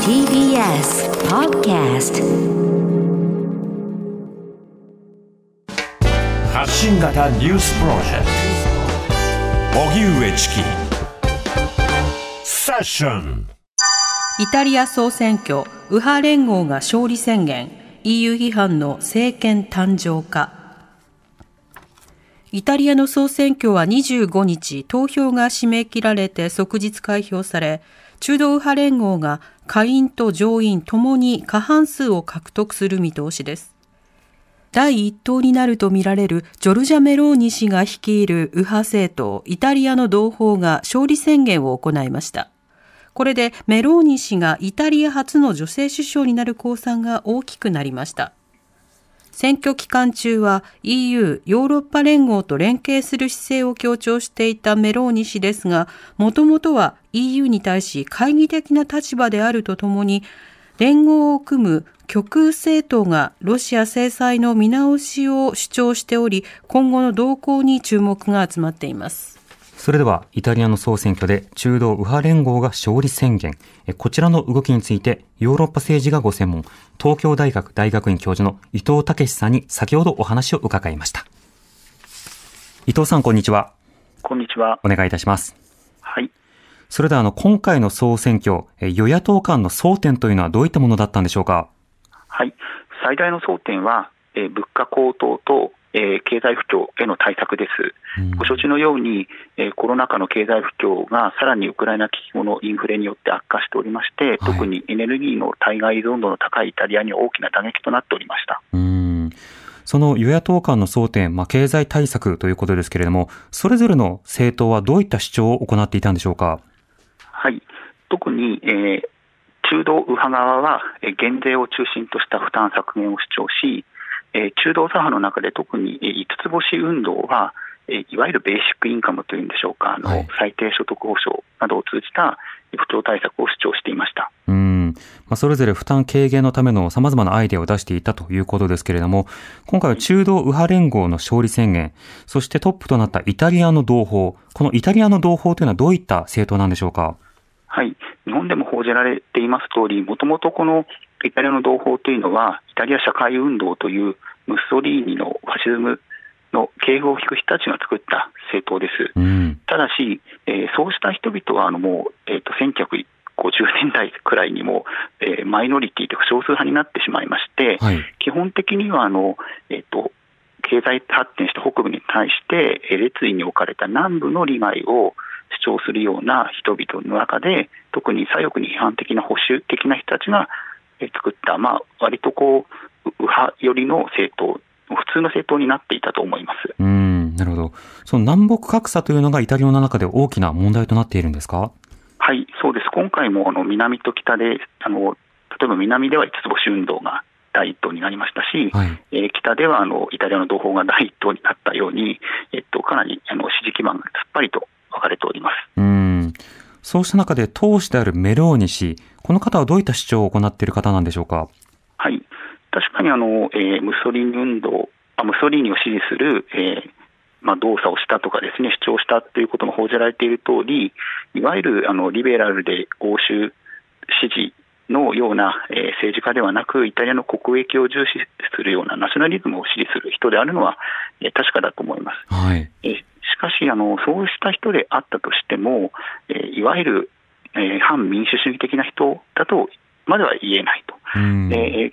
TBS Podcast 発信型ニュースプロジェクト荻上チキセッション。イタリア総選挙、右派連合が勝利宣言、 EU 批判の政権誕生か。イタリアの総選挙は25日、投票が締め切られて即日開票され、中道右派連合が下院と上院ともに過半数を獲得する見通しです。第1党になるとみられるジョルジャ・メローニ氏が率いる右派政党、イタリアの同胞が勝利宣言を行いました。これでメローニ氏がイタリア初の女性首相になる公算が大きくなりました。選挙期間中は EU ヨーロッパ連合と連携する姿勢を強調していたメローニ氏ですが、もともとは EU に対し懐疑的な立場であるとともに、連合を組む極右政党がロシア制裁の見直しを主張しており、今後の動向に注目が集まっています。それではイタリアの総選挙で中道右派連合が勝利宣言、こちらの動きについてヨーロッパ政治がご専門、東京大学大学院教授の伊藤毅さんに先ほどお話を伺いました。伊藤さん、こんにちは。こんにちは。お願いいたします。はい。それでは今回の総選挙、与野党間の争点というのはどういったものだったんでしょうか。はい。最大の争点は、物価高騰と経済不況への対策です。ご承知のように、コロナ禍の経済不況がさらにウクライナ危機後のインフレによって悪化しておりまして、はい、特にエネルギーの対外依存度の高いイタリアに大きな打撃となっておりました。その与野党間の争点、経済対策ということですけれども、それぞれの政党はどういった主張を行っていたんでしょうか。はい、特に、中道右派側は減税を中心とした負担削減を主張し、中道左派の中で特に5つ星運動は、いわゆるベーシックインカムというんでしょうか、最低所得保障などを通じた不況対策を主張していました。それぞれ負担軽減のためのさまざまなアイデアを出していたということですけれども、今回は中道右派連合の勝利宣言、そしてトップとなったイタリアの同胞、このイタリアの同胞というのはどういった政党なんでしょうか。はい、日本でも報じられています通り、もともとこのイタリアの同胞というのはイタリア社会運動というムッソリーニのファシズムの系譜を引く人たちが作った政党です。ただし、そうした人々はもう、1950年代くらいにも、マイノリティというか少数派になってしまいまして、はい、基本的には経済発展した北部に対して列位に置かれた南部の利害を主張するような人々の中で、特に左翼に批判的な保守的な人たちが作った、割と右派寄りの政党、普通の政党になっていたと思います。なるほど。その南北格差というのがイタリアの中で大きな問題となっているんですか。はい、そうです。今回も南と北で例えば南では5つ星運動が第一党になりましたし、はい、北ではイタリアの同胞が第一党になったように、かなり支持基盤がすっぱりと分かれております。そうした中で党首であるメローニ氏、この方はどういった主張を行っている方なんでしょうか。はい、確かにムソリーニを支持する、動作をしたとかですね、主張したということも報じられている通り、いわゆるリベラルで欧州支持のような、政治家ではなく、イタリアの国益を重視するようなナショナリズムを支持する人であるのは、確かだと思います。はい。しかしそうした人であったとしても、いわゆる反民主主義的な人だとまでは言えないと。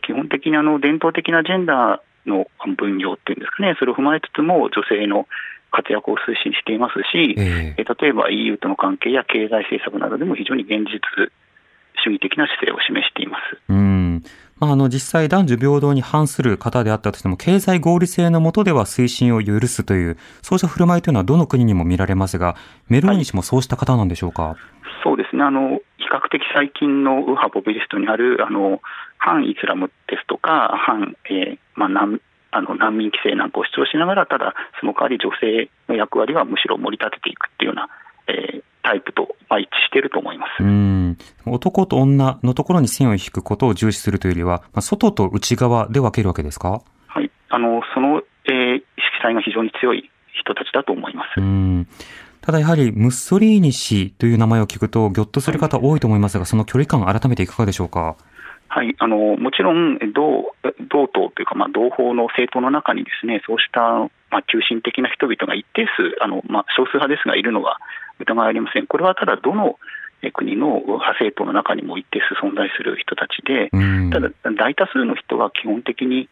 基本的に伝統的なジェンダーの分業っていうんですかね、それを踏まえつつも女性の活躍を推進していますし、例えば EU との関係や経済政策などでも非常に現実主義的な姿勢を示しています。実際男女平等に反する方であったとしても、経済合理性の下では推進を許すという、そうした振る舞いというのはどの国にも見られますが、メローニ氏もそうした方なんでしょうか。はい、そうですね。比較的最近の右派ポピュリストにある反イスラムですとか反、難民規制なんかを主張しながら、ただその代わり女性の役割はむしろ盛り立てていくというような、タイプと一致していると思います。男と女のところに線を引くことを重視するというよりは、外と内側で分けるわけですか。はい、その、色彩が非常に強い人たちだと思います。ただやはりムッソリーニ氏という名前を聞くとぎょっとする方多いと思いますが、その距離感改めていかがでしょうか。はい、もちろん同党というか、同胞の政党の中にですね、そうした、急進的な人々が一定数少数派ですがいるのは疑いありません。これはただどの国の派政党の中にも一定数存在する人たちで、ただ大多数の人は基本的に、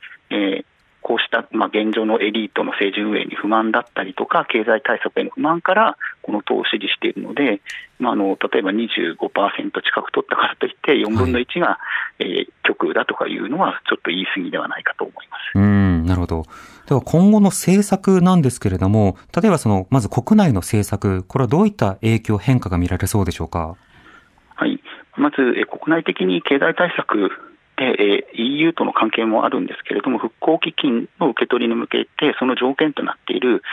こうした、現状のエリートの政治運営に不満だったりとか経済対策への不満からこの党を支持しているので、例えば 25% 近く取ったからといって4分の1が、極右だとかいうのはちょっと言い過ぎではないかと思います。なるほど。では今後の政策なんですけれども、例えばまず国内の政策、これはどういった影響変化が見られそうでしょうか。はい、まず国内的に経済対策EU との関係もあるんですけれども、復興基金の受け取りに向けてその条件となっている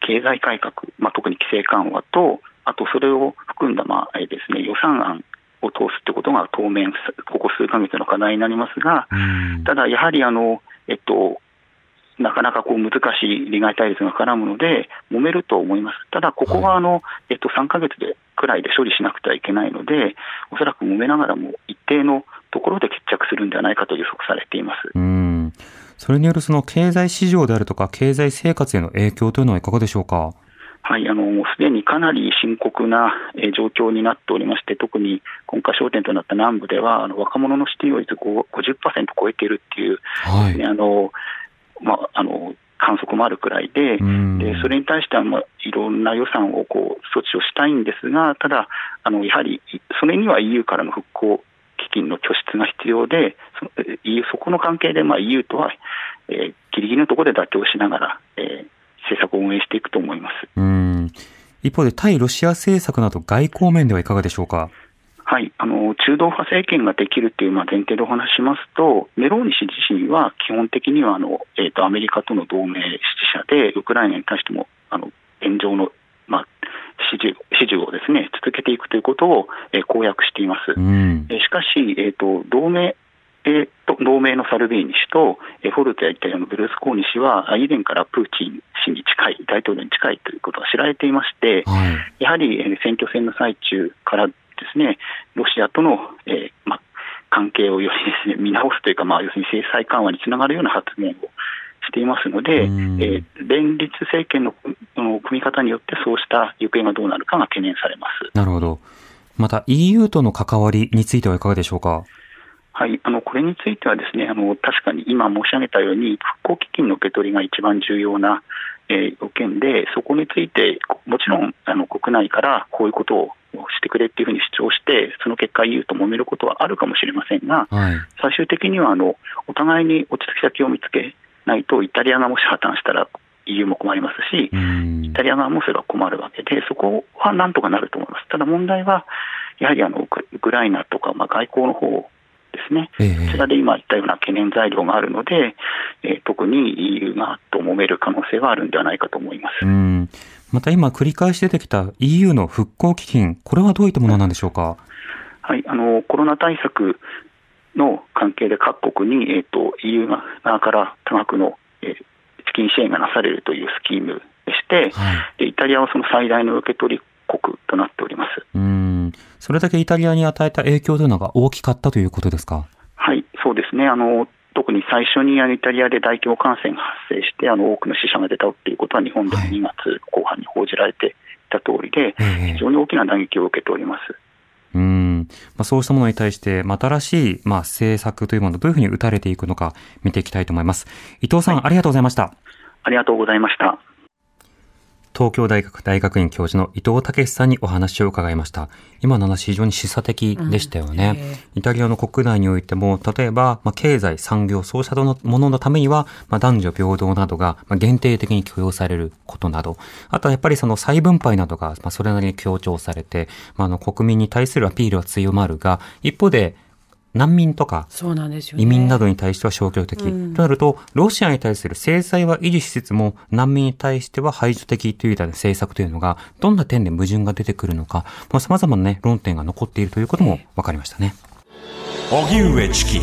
経済改革、特に規制緩和と、あとそれを含んだですね、予算案を通すということが当面ここ数ヶ月の課題になりますが、ただやはりなかなか難しい利害対立が絡むので揉めると思います。ただここは3ヶ月くらいで処理しなくてはいけないので、おそらく揉めながらも一定のところで決着するんではないかと予測されています。それによる経済市場であるとか経済生活への影響というのはいかがでしょうか。はい、すでにかなり深刻な状況になっておりまして、特に今回焦点となった南部では若者の失業率 50% 超えているっていう、はい、観測もあるくらい で、それに対してはいろんな予算を措置をしたいんですが、ただやはりそれには EU からの復興基金の拠出が必要で、そこの関係でEU とは、ギリギリのところで妥協しながら、政策を運営していくと思います。一方で対ロシア政策など外交面ではいかがでしょうか。はい、中道派政権ができるという前提でお話しますと、メローニ氏自身は基本的にはアメリカとの同盟支持者で、ウクライナに対しても現状の、支持をですね、続けていくということを、公約しています。しかし、同盟のサルビーニ氏と、フォルツやイタリアのベルスコーニ氏は以前からプーチン氏に近い、大統領に近いということが知られていまして、やはり、選挙戦の最中からですね、ロシアとの、関係をよりですね、見直すというか、要するに制裁緩和につながるような発言をしていますので、連立政権の組み方によってそうした行方がどうなるかが懸念されます。なるほど。また EU との関わりについてはいかがでしょうか。はい、これについてはですね、確かに今申し上げたように復興基金の受け取りが一番重要な、要件で、そこについてもちろん国内からこういうことをしてくれっていうふうに主張して、その結果 EU と揉めることはあるかもしれませんが、最終的にはお互いに落ち着き先を見つけないと、イタリアがもし破綻したら EU も困りますし、イタリア側もそれは困るわけで、そこはなんとかなると思います。ただ問題はやはりウクライナとか、外交の方ですね、こちらで今言ったような懸念材料があるので、特に EU がと揉める可能性はあるんではないかと思います。また今繰り返し出てきた EU の復興基金、これはどういったものなんでしょうか。はい、コロナ対策の関係で各国に、EU 側から多額の、資金支援がなされるというスキームでして、でイタリアはその最大の受け取り国となっております。それだけイタリアに与えた影響というのが大きかったということですか。はい、そうですね。特に最初にイタリアで大規模感染が発生して多くの死者が出たということは日本でも2月後半に報じられていた通りで、非常に大きな打撃を受けております。そうしたものに対して新しい、政策というものをどういうふうに打たれていくのか見ていきたいと思います。伊藤さん、ありがとうございました。ありがとうございました。東京大学大学院教授の伊藤武さんにお話を伺いました。今の話、非常に示唆的でしたよね。イタリアの国内においても、例えば、経済産業そうしたもののためには、男女平等などが限定的に許容されることなど、あとはやっぱり再分配などが、それなりに強調されて、国民に対するアピールは強まるが、一方で難民とか移民などに対しては消極的、となるとロシアに対する制裁は維持しつつも難民に対しては排除的という政策というのがどんな点で矛盾が出てくるのか、様々な論点が残っているということも分かりましたね。荻上チキ